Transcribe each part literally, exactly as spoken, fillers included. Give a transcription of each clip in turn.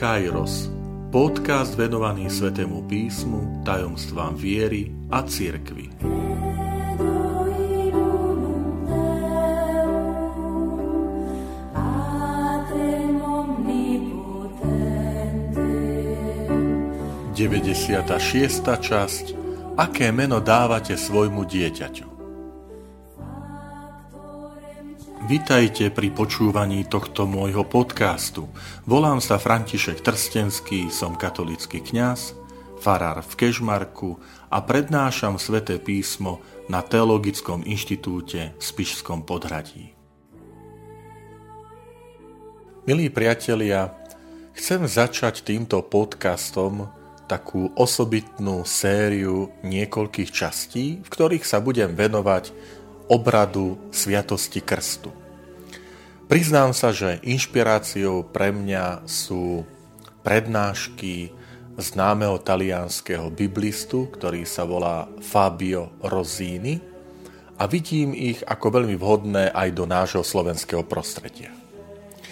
Kairos, podcast venovaný Svätému písmu, tajomstvám viery a cirkvi. deväťdesiata šiesta časť. Aké meno dávate svojmu dieťaťu? Vitajte pri počúvaní tohto môjho podcastu. Volám sa František Trstenský, som katolícky kňaz, farár v Kežmarku a prednášam Sväté písmo na Teologickom inštitúte v Spišskom Podhradí. Milí priatelia, chcem začať týmto podcastom takú osobitnú sériu niekoľkých častí, v ktorých sa budem venovať obradu Sviatosti Krstu. Priznám sa, že inšpiráciou pre mňa sú prednášky známeho talianskeho biblistu, ktorý sa volá Fabio Rosini, a vidím ich ako veľmi vhodné aj do nášho slovenského prostredia.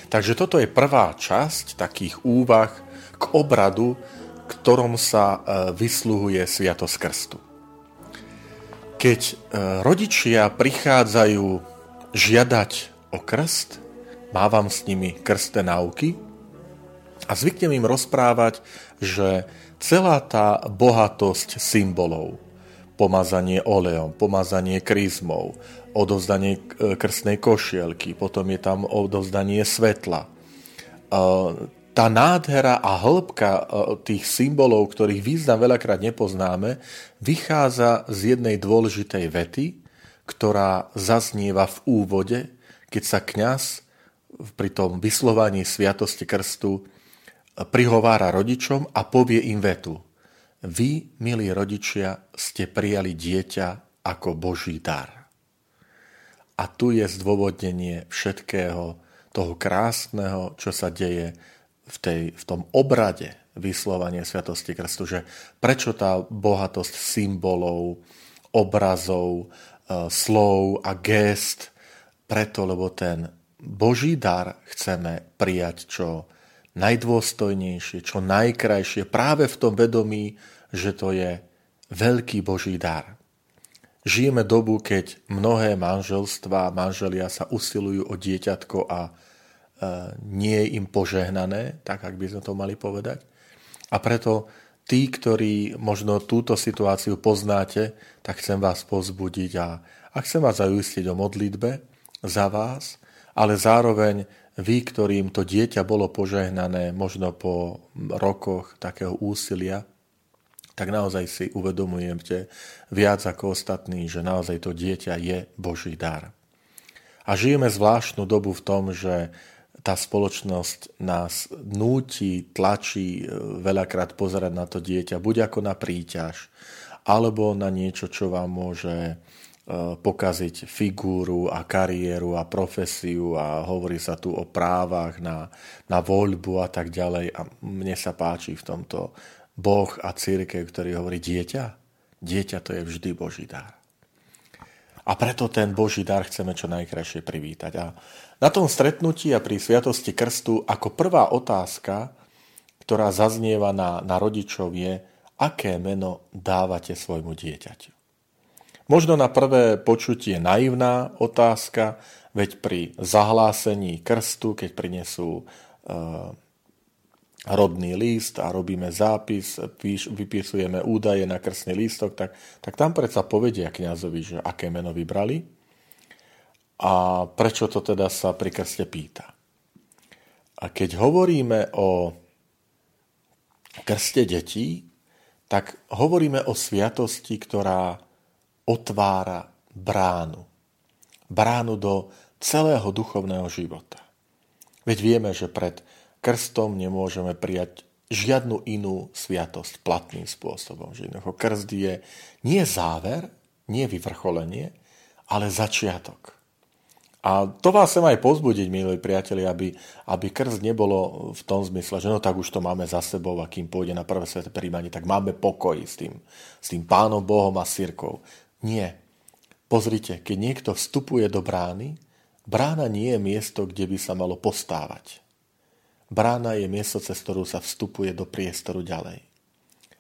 Takže toto je prvá časť takých úvah k obradu, ktorom sa vysluhuje Sviatosť Krstu. Keď rodičia prichádzajú žiadať o krst, mávam s nimi krstné náuky a zvyknem im rozprávať, že celá tá bohatosť symbolov, pomazanie olejom, pomazanie kryzmou, odovzdanie krstnej košielky, potom je tam odovzdanie svetla, tá nádhera a hĺbka tých symbolov, ktorých význam veľakrát nepoznáme, vychádza z jednej dôležitej vety, ktorá zaznieva v úvode, keď sa kňaz pri tom vyslovaní Sviatosti Krstu prihovára rodičom a povie im vetu: Vy, milí rodičia, ste prijali dieťa ako Boží dar. A tu je zdôvodnenie všetkého toho krásneho, čo sa deje V, tej, v tom obrade vyslovania Sviatosti Krstu, že prečo tá bohatosť symbolov, obrazov, e, slov a gest? Preto, lebo ten Boží dar chceme prijať čo najdôstojnejšie, čo najkrajšie, práve v tom vedomí, že to je veľký Boží dar. Žijeme dobu, keď mnohé manželstvá, manželia sa usilujú o dieťatko a nie je im požehnané, tak ak by sme to mali povedať. A preto tí, ktorí možno túto situáciu poznáte, tak chcem vás povzbudiť a, a chcem vás uistiť o modlitbe za vás, ale zároveň vy, ktorým to dieťa bolo požehnané možno po rokoch takého úsilia, tak naozaj si uvedomujete viac ako ostatní, že naozaj to dieťa je Boží dar. A žijeme zvláštnu dobu v tom, že tá spoločnosť nás núti, tlačí veľakrát pozerať na to dieťa, buď ako na príťaž, alebo na niečo, čo vám môže pokaziť figúru a kariéru a profesiu, a hovorí sa tu o právach na, na voľbu a tak ďalej. A mne sa páči v tomto Boh a cirkev, ktorý hovorí: dieťa, dieťa to je vždy Boží dar. A preto ten Boží dar chceme čo najkrajšie privítať. A na tom stretnutí a pri Sviatosti Krstu ako prvá otázka, ktorá zaznieva na, na rodičov, je: aké meno dávate svojmu dieťaťu? Možno na prvé počutie naivná otázka, veď pri zahlásení krstu, keď prinesú e, rodný list a robíme zápis, vypisujeme údaje na krstný lístok, tak, tak tam predsa povedia kňazovi, že aké meno vybrali a prečo to teda sa pri krste pýta. A keď hovoríme o krste detí, tak hovoríme o sviatosti, ktorá otvára bránu. Bránu do celého duchovného života. Veď vieme, že pred krstom nemôžeme prijať žiadnu inú sviatosť platným spôsobom. Krst je nie záver, nie vyvrcholenie, ale začiatok. A to vás chcem aj povzbudiť, milí priatelia, aby, aby krst nebolo v tom zmysle, že no tak už to máme za sebou a kým pôjde na prvé sväté prijímanie, tak máme pokoj s tým, s tým Pánom Bohom a cirkvou. Nie. Pozrite, keď niekto vstupuje do brány, brána nie je miesto, kde by sa malo postávať. Brána je miesto, cez ktorú sa vstupuje do priestoru ďalej.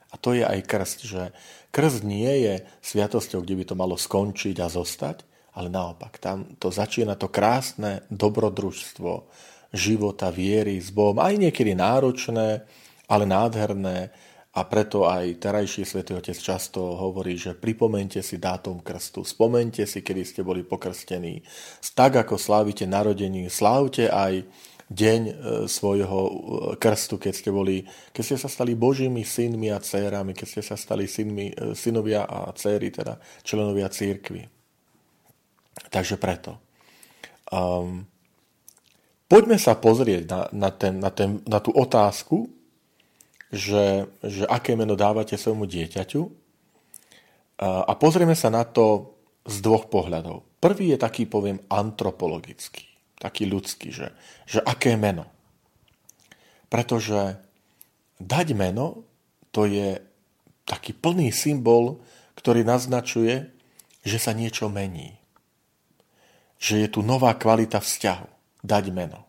A to je aj krst, že krst nie je sviatosťou, kde by to malo skončiť a zostať, ale naopak, tam to začína to krásne dobrodružstvo života, viery s Bohom, aj niekedy náročné, ale nádherné. A preto aj terajší svätý Otec často hovorí, že pripomente si dátum krstu, spomente si, kedy ste boli pokrstení. Tak ako slávite narodenie, slávte aj deň svojho krstu, keď ste boli, keď ste sa stali Božími synmi a dcérami, keď ste sa stali synmi, synovia a dcéry, teda členovia cirkvi. Takže preto. Um, poďme sa pozrieť na, na, ten, na, ten, na tú otázku, že, že aké meno dávate svojmu dieťaťu, a pozrieme sa na to z dvoch pohľadov. Prvý je taký, poviem, antropologický, taký ľudský, že, že aké meno. Pretože dať meno, to je taký plný symbol, ktorý naznačuje, že sa niečo mení. Že je tu nová kvalita vzťahu. Dať meno.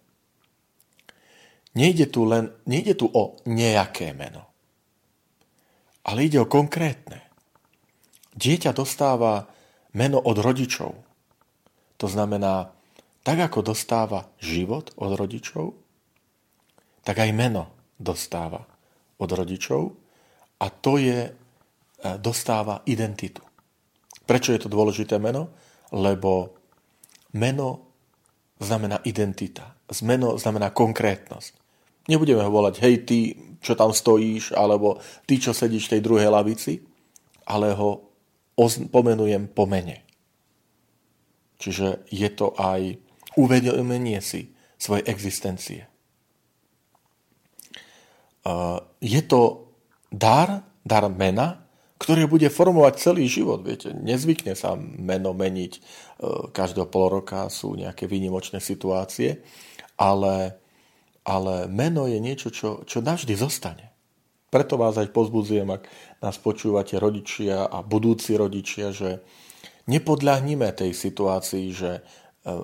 Nejde tu, len, nejde tu o nejaké meno, ale ide o konkrétne. Dieťa dostáva meno od rodičov. To znamená, tak ako dostáva život od rodičov, tak aj meno dostáva od rodičov, a to je, dostáva identitu. Prečo je to dôležité meno? Lebo meno znamená identita. Meno znamená konkrétnosť. Nebudeme ho volať, hej, ty, čo tam stojíš, alebo ty, čo sedíš v tej druhej lavici, ale ho pomenujem po mene. Čiže je to aj uvedomenie si svojej existencie. Je to dar, dar mena, ktorý bude formovať celý život. Viete, nezvykne sa meno meniť každého pol roka, sú nejaké výnimočné situácie, ale, ale meno je niečo, čo, čo navždy zostane. Preto vás aj pozbudzujem, ak nás počúvate rodičia a budúci rodičia, že nepodľahnime tej situácii, že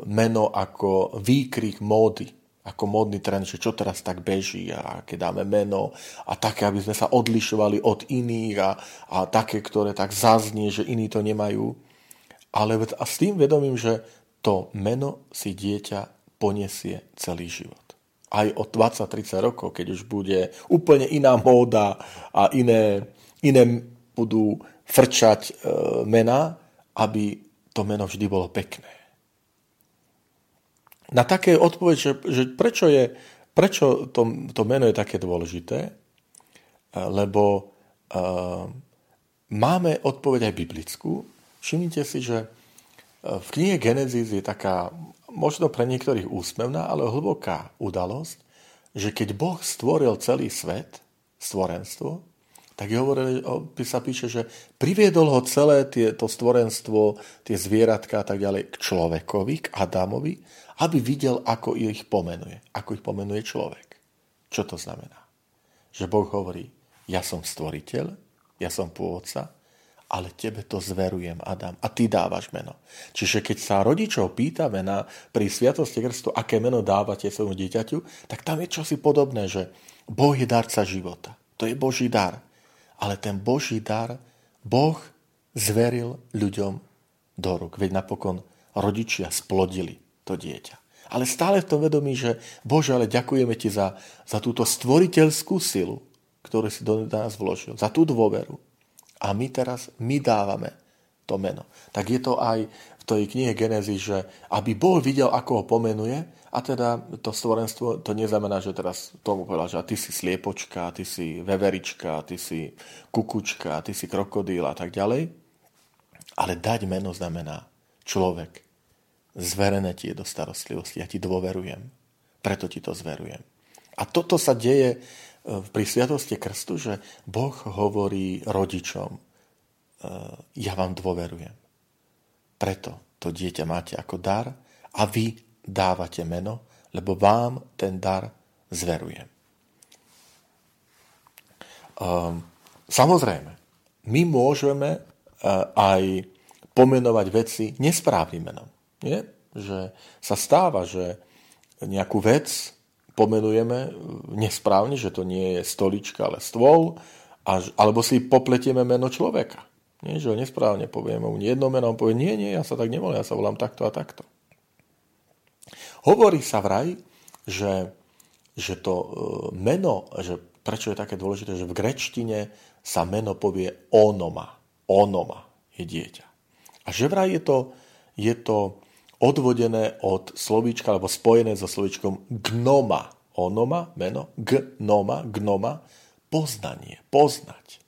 meno ako výkrik módy, ako módny trend, že čo teraz tak beží, a keď dáme meno a také, aby sme sa odlišovali od iných, a, a také, ktoré tak zaznie, že iní to nemajú. Ale a s tým vedomím, že to meno si dieťa poniesie celý život. Aj od dvadsať tridsať rokov, keď už bude úplne iná móda a iné, iné budú frčať e, mená, aby to meno vždy bolo pekné. Na také odpoveď, že, že prečo, je, prečo to, to meno je také dôležité, lebo e, máme odpoveď aj biblickú. Všimnite si, že v knihe Genesis je taká, možno pre niektorých úsmevná, ale hlboká udalosť, že keď Boh stvoril celý svet, stvorenstvo, tak je hovoril, sa píše, že priviedol ho celé to stvorenstvo, tie zvieratka a tak ďalej, k človekovi, k Adamovi, aby videl, ako ich pomenuje. Ako ich pomenuje človek. Čo to znamená? Že Boh hovorí, ja som stvoriteľ, ja som pôvodca, ale tebe to zverujem, Adam, a ty dávaš meno. Čiže keď sa rodičov pýtame na, pri sviatosti krstu, aké meno dávate svojmu dieťaťu, tak tam je čosi podobné, že Boh je darca života. To je Boží dar. Ale ten Boží dar Boh zveril ľuďom do rúk. Veď napokon rodičia splodili to dieťa. Ale stále v tom vedomí, že Bože, ale ďakujeme ti za, za túto stvoriteľskú silu, ktorú si do nás vložil, za tú dôveru. A my teraz, my dávame to meno. Tak je to aj v tej knihe Genesis, že aby Boh videl, ako ho pomenuje. A teda to stvorenstvo, to neznamená, že teraz tomu povedal, že ty si sliepočka, ty si veverička, ty si kukučka, ty si krokodíl a tak ďalej. Ale dať meno znamená človek. Zverené ti je do starostlivosti, ja ti dôverujem, preto ti to zverujem. A toto sa deje pri sviatosti krstu, že Boh hovorí rodičom, ja vám dôverujem. Preto to dieťa máte ako dar a vy dávate meno, lebo vám ten dar zverujem. Samozrejme, my môžeme aj pomenovať veci nesprávnym menom. Nie? Že sa stáva, že nejakú vec, pomenujeme nesprávne, že to nie je stolička, ale stôl, alebo si popletieme meno človeka. Nie, že ho nesprávne povieme mu jedno meno, on povie, nie, nie, ja sa tak nevolám, ja sa volám takto a takto. Hovorí sa vraj, že, že to meno, že prečo je také dôležité, že v gréčtine sa meno povie onoma. Onoma je dieťa. A že vraj je to, je to odvodené od slovíčka, alebo spojené so slovíčkom gnoma. Onoma, meno, gnoma, gnoma, poznanie, poznať.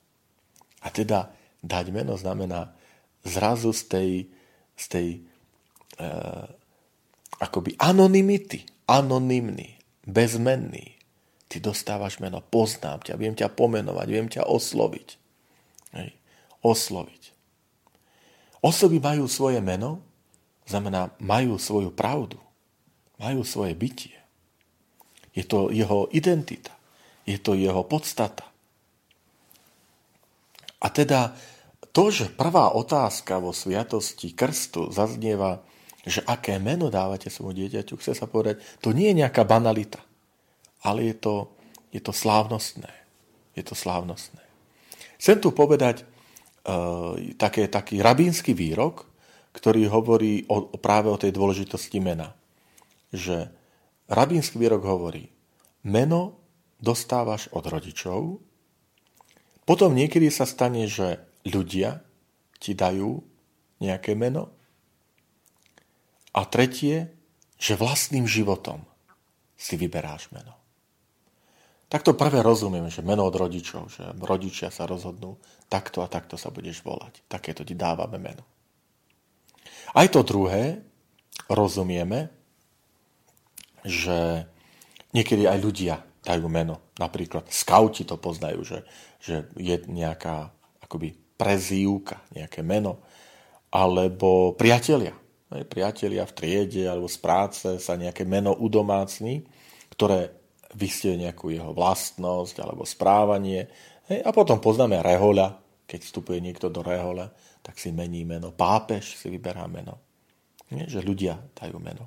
A teda dať meno znamená zrazu z tej, z tej e, akoby anonymity, anonymný, bezmenný. Ty dostávaš meno, poznám ťa, viem ťa pomenovať, viem ťa osloviť. Hej. Osloviť. Osoby majú svoje meno, znamená majú svoju pravdu, majú svoje bytie. Je to jeho identita, je to jeho podstata. A teda to, že prvá otázka vo sviatosti krstu zaznieva, že aké meno dávate svojmu dieťaťu, chce sa povedať, to nie je nejaká banalita, ale je to, je to slávnostné. Je to slávnostné. Chcem tu povedať e, také, taký rabínsky výrok, ktorý hovorí o, práve o tej dôležitosti mena. Že rabínsky výrok hovorí, meno dostávaš od rodičov. Potom niekedy sa stane, že ľudia ti dajú nejaké meno. A tretie, že vlastným životom si vyberáš meno. Takto prvé rozumiem, že meno od rodičov, že rodičia sa rozhodnú, takto a takto sa budeš volať. Takéto ti dávame meno. Aj to druhé rozumieme, že niekedy aj ľudia dajú meno. Napríklad skauti to poznajú, že, že je nejaká akoby prezývka, nejaké meno. Alebo priatelia. Priatelia v triede alebo z práce sa nejaké meno udomácni, ktoré vystihuje nejakú jeho vlastnosť alebo správanie. A potom poznáme rehoľa. Keď vstupuje niekto do rehoľa, tak si mení meno. Pápež si vyberá meno. Nie? Že ľudia dajú meno.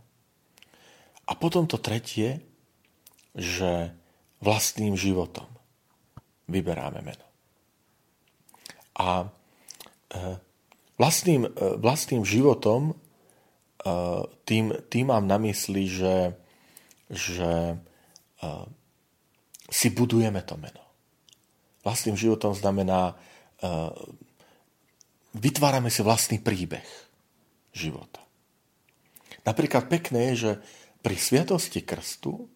A potom to tretie, že vlastným životom vyberáme meno. A vlastným, vlastným životom tým, tým mám na mysli, že, že si budujeme to meno. Vlastným životom znamená, vytvárame si vlastný príbeh života. Napríklad pekné je, že pri sviatosti krstu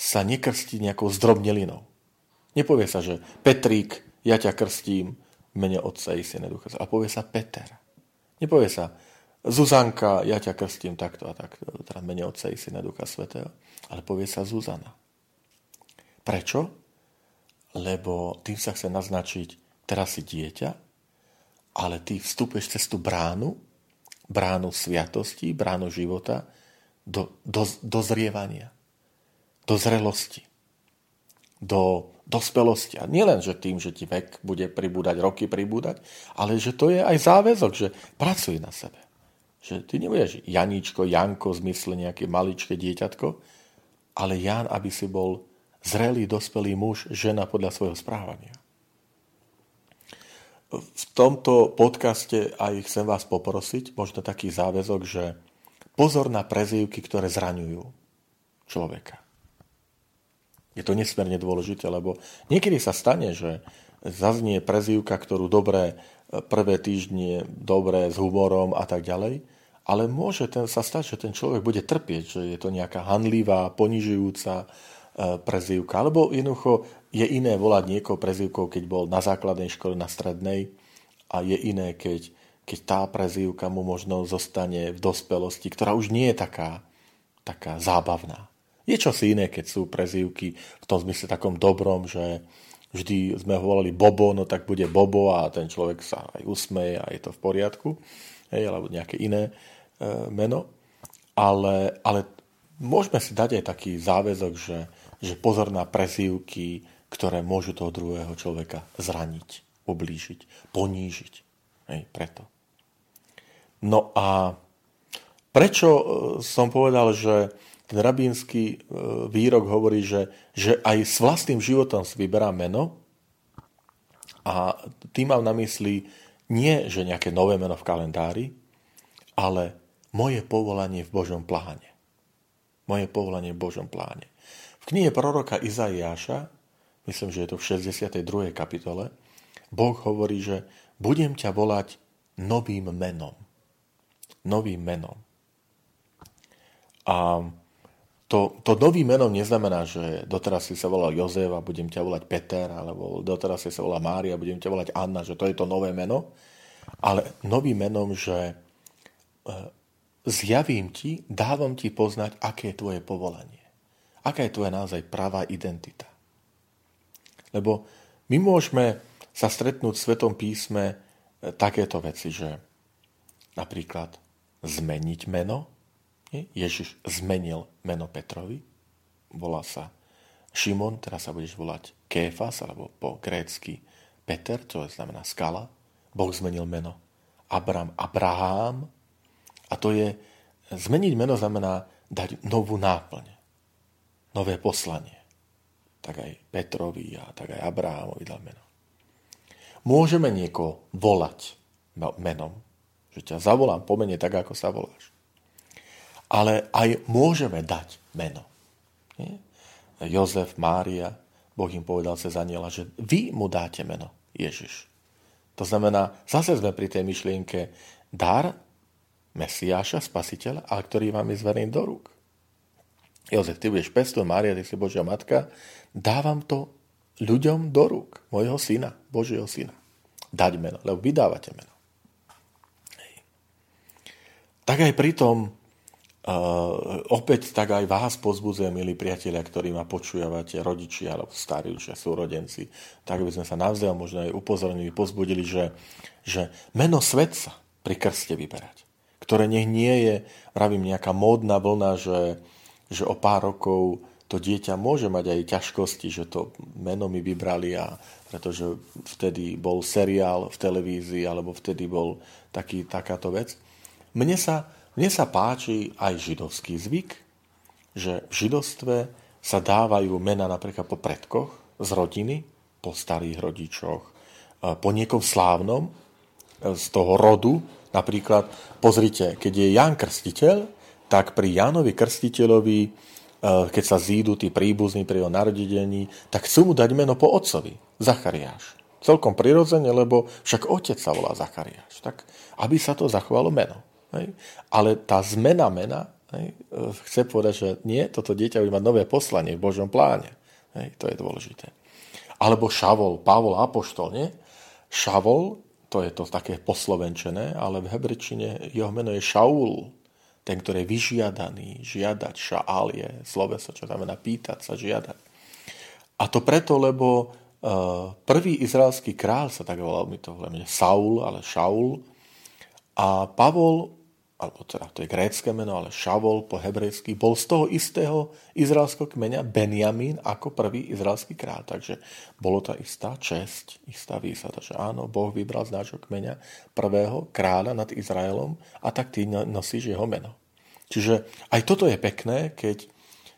sa nekrstí nejakou zdrobnelinou. Nepovie sa, že Petrík, ja ťa krstím v mene Otca i Syna Ducha. A povie sa Peter. Nepovie sa Zuzanka, ja ťa krstím takto a takto, teda v mene Otca i Syna Ducha Svätého. Ale povie sa Zuzana. Prečo? Lebo tým sa chce naznačiť, teraz si dieťa, ale ty vstupuješ cez tú bránu, bránu sviatosti, bránu života, do, do, do zrievania, do zrelosti, do dospelosti. A nielen, že tým, že ti vek bude pribúdať, roky pribúdať, ale že to je aj záväzok, že pracuj na sebe. Že ty nebudeš Janíčko, Janko, zmysle nejaké maličké dieťatko, ale Ján, aby si bol zrelý, dospelý muž, žena podľa svojho správania. V tomto podcaste aj chcem vás poprosiť, možno taký záväzok, že pozor na prezývky, ktoré zraňujú človeka. Je to nesmierne dôležité, lebo niekedy sa stane, že zaznie prezývka, ktorú dobre prvé týždne, dobre s humorom a tak ďalej, ale môže ten, sa stať, že ten človek bude trpieť, že je to nejaká hanlivá, ponižujúca prezývka, alebo jednoducho je iné volať niekoho prezývkou, keď bol na základnej škole, na strednej, a je iné, keď, keď tá prezývka mu možno zostane v dospelosti, ktorá už nie je taká, taká zábavná. Je čosi iné, keď sú prezývky v tom zmysle takom dobrom, že vždy sme ho volali Bobo, no tak bude Bobo a ten človek sa aj usmeje a je to v poriadku, hej, alebo nejaké iné e, meno. Ale, ale môžeme si dať aj taký záväzok, že, že pozor na prezývky, ktoré môžu toho druhého človeka zraniť, ublížiť, ponížiť. Hej, preto. No a prečo som povedal, že ten rabínsky výrok hovorí, že, že aj s vlastným životom si vyberá meno, a tým mám na mysli nie, že nejaké nové meno v kalendári, ale moje povolanie v Božom pláne. Moje povolanie v Božom pláne. V knihe proroka Izaiáša, myslím, že je to v šesťdesiatej druhej kapitole, Boh hovorí, že budem ťa volať novým menom. Novým menom. A To, to novým menom neznamená, že doteraz si sa volal Jozef a budem ťa volať Peter, alebo doteraz si sa volá Mária a budem ťa volať Anna, že to je to nové meno. Ale novým menom, že zjavím ti, dávam ti poznať, aké je tvoje povolanie. Aká je tvoja naozaj pravá identita. Lebo my môžeme sa stretnúť v Svetom písme takéto veci, že napríklad zmeniť meno. Ježiš zmenil meno Petrovi, volá sa Šimon, teraz sa budeš volať Kéfas, alebo po grécky Peter, to znamená skala. Boh zmenil meno Abram, Abraham, a to je, zmeniť meno znamená dať novú náplň, nové poslanie. Tak aj Petrovi a tak aj Abrahamovi dal meno. Môžeme niekoho volať menom, že ťa zavolám po mene tak, ako sa voláš. Ale aj môžeme dať meno. Nie? Jozef, Mária, Boh im povedal cez anjela, že vy mu dáte meno Ježiš. To znamená, zase sme pri tej myšlienke dar Mesiáša, Spasiteľa, ale ktorý vám je zverný do rúk. Jozef, ty budeš pestom, Mária, ty si Božia matka, dávam to ľuďom do rúk, mojho syna, Božieho syna. Dať meno, lebo vy dávate meno. Hej. Tak aj pri tom Uh, opäť tak aj vás pozbudzujem, milí priatelia, ktorí ma počúvate, rodičia alebo starí ľudia, súrodenci, tak by sme sa navzájom možno aj upozornili, pozbudili, že, že meno svetca pri krste vyberať, ktoré nech nie je, pravím, nejaká módna vlna, že, že o pár rokov to dieťa môže mať aj ťažkosti, že to meno mi vybrali, a pretože vtedy bol seriál v televízii alebo vtedy bol taký, takáto vec. Mne sa Mne sa páči aj židovský zvyk, že v židovstve sa dávajú mena napríklad po predkoch z rodiny, po starých rodičoch, po niekom slávnom z toho rodu. Napríklad, pozrite, keď je Ján Krstiteľ, tak pri Jánovi Krstiteľovi, keď sa zídu tí príbuzní pri jeho narodení, tak chcú mu dať meno po otcovi, Zachariáš. Celkom prirodzene, lebo však otec sa volá Zachariáš. Tak, aby sa to zachovalo meno. Hej. Ale tá zmena mena, hej, chce povedať, že nie, toto dieťa bude mať nové poslanie v Božom pláne. Hej, to je dôležité. Alebo Šavol, Pavol, apoštol, nie? Šavol, to je to také poslovenčené, ale v hebrečine jeho meno je Šaul, ten, ktorý je vyžiadaný, žiadať. Šaal je sloveso, čo znamená pýtať sa, žiadať. A to preto, lebo uh, prvý izraelský kráľ sa tak volal, mi to volá, Saul, ale Šaul. A Pavol, alebo teda to je grécké meno, ale Šavol po hebrejsky, bol z toho istého izraelského kmeňa Benjamín ako prvý izraelský kráľ. Takže bolo to istá česť, istá výsada, že áno, Boh vybral z nášho kmeňa prvého kráľa nad Izraelom, a tak ty nosíš jeho meno. Čiže aj toto je pekné, keď,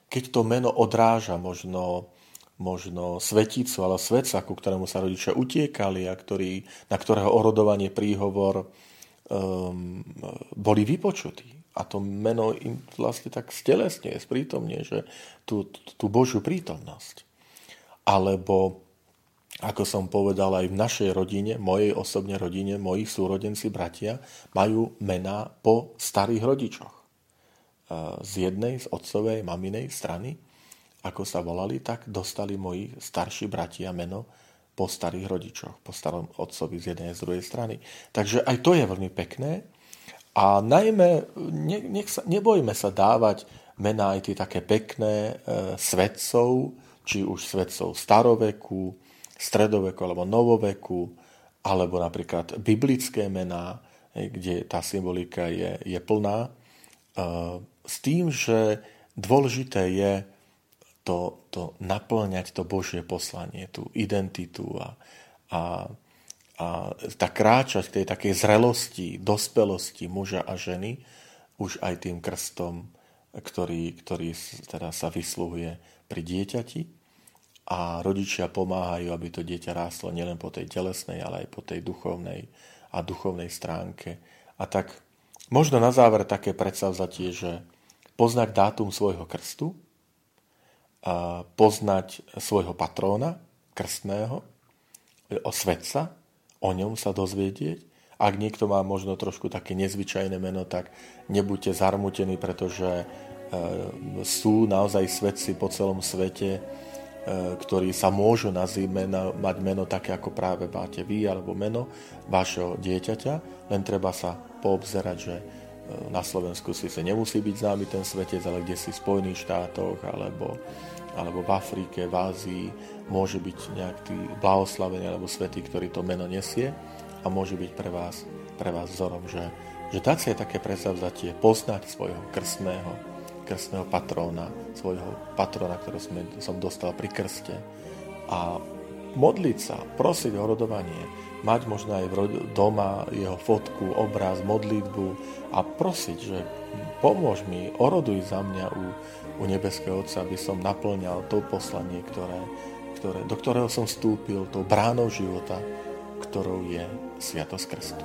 keď to meno odráža možno, možno sveticu, ale svetca, ku ktorému sa rodičia utiekali a ktorý, na ktorého orodovanie príhovor Um, boli vypočutí, a to meno im vlastne tak stelesne, sprítomne, že tú, tú Božiu prítomnosť. Alebo, ako som povedal, aj v našej rodine, mojej osobnej rodine, moji súrodenci, bratia, majú mená po starých rodičoch. Z jednej, z otcovej, maminej strany, ako sa volali, tak dostali moji starší bratia meno po starých rodičoch, po starom otcovi z jednej a z druhej strany. Takže aj to je veľmi pekné, a najmä ne, nech sa, nebojme sa dávať mená aj tie také pekné e, svetcov, či už svetcov staroveku, stredoveku alebo novoveku, alebo napríklad biblické mená, e, kde tá symbolika je, je plná, e, s tým, že dôležité je To, to naplňať to Božie poslanie, tú identitu, a, a, a tak kráčať k tej takej zrelosti, dospelosti muža a ženy už aj tým krstom ktorý, ktorý teda sa vysluhuje pri dieťati, a rodičia pomáhajú, aby to dieťa rástlo nielen po tej telesnej, ale aj po tej duchovnej a duchovnej stránke. A tak možno na záver také predsavzatie, že poznať dátum svojho krstu, a poznať svojho patróna krstného, o svetca, o ňom sa dozvedieť. Ak niekto má možno trošku také nezvyčajné meno, tak nebuďte zarmútení, pretože sú naozaj svetci po celom svete, ktorí sa môžu nazývať mať meno také, ako práve máte vy, alebo meno vášho dieťaťa. Len treba sa poobzerať, že na Slovensku síce nemusí byť známy ten svetec, ale kde si v Spojených štátoch alebo, alebo v Afrike, v Ázii môže byť nejaký blahoslavený alebo svätý, ktorý to meno nesie, a môže byť pre vás, pre vás vzorom, že, že dať si také predsavzatie, poznať svojho krstného, krstného patróna, svojho patróna, ktorého som, som dostal pri krste, a modliť sa, prosiť o rodovanie, mať možno aj doma jeho fotku, obraz, modlitbu a prosiť, že pomôž mi, oroduj za mňa u, u nebeského Otca, aby som naplňal to poslanie, ktoré, ktoré, do ktorého som vstúpil, tou bránou života, ktorou je Sviatosť Krstu.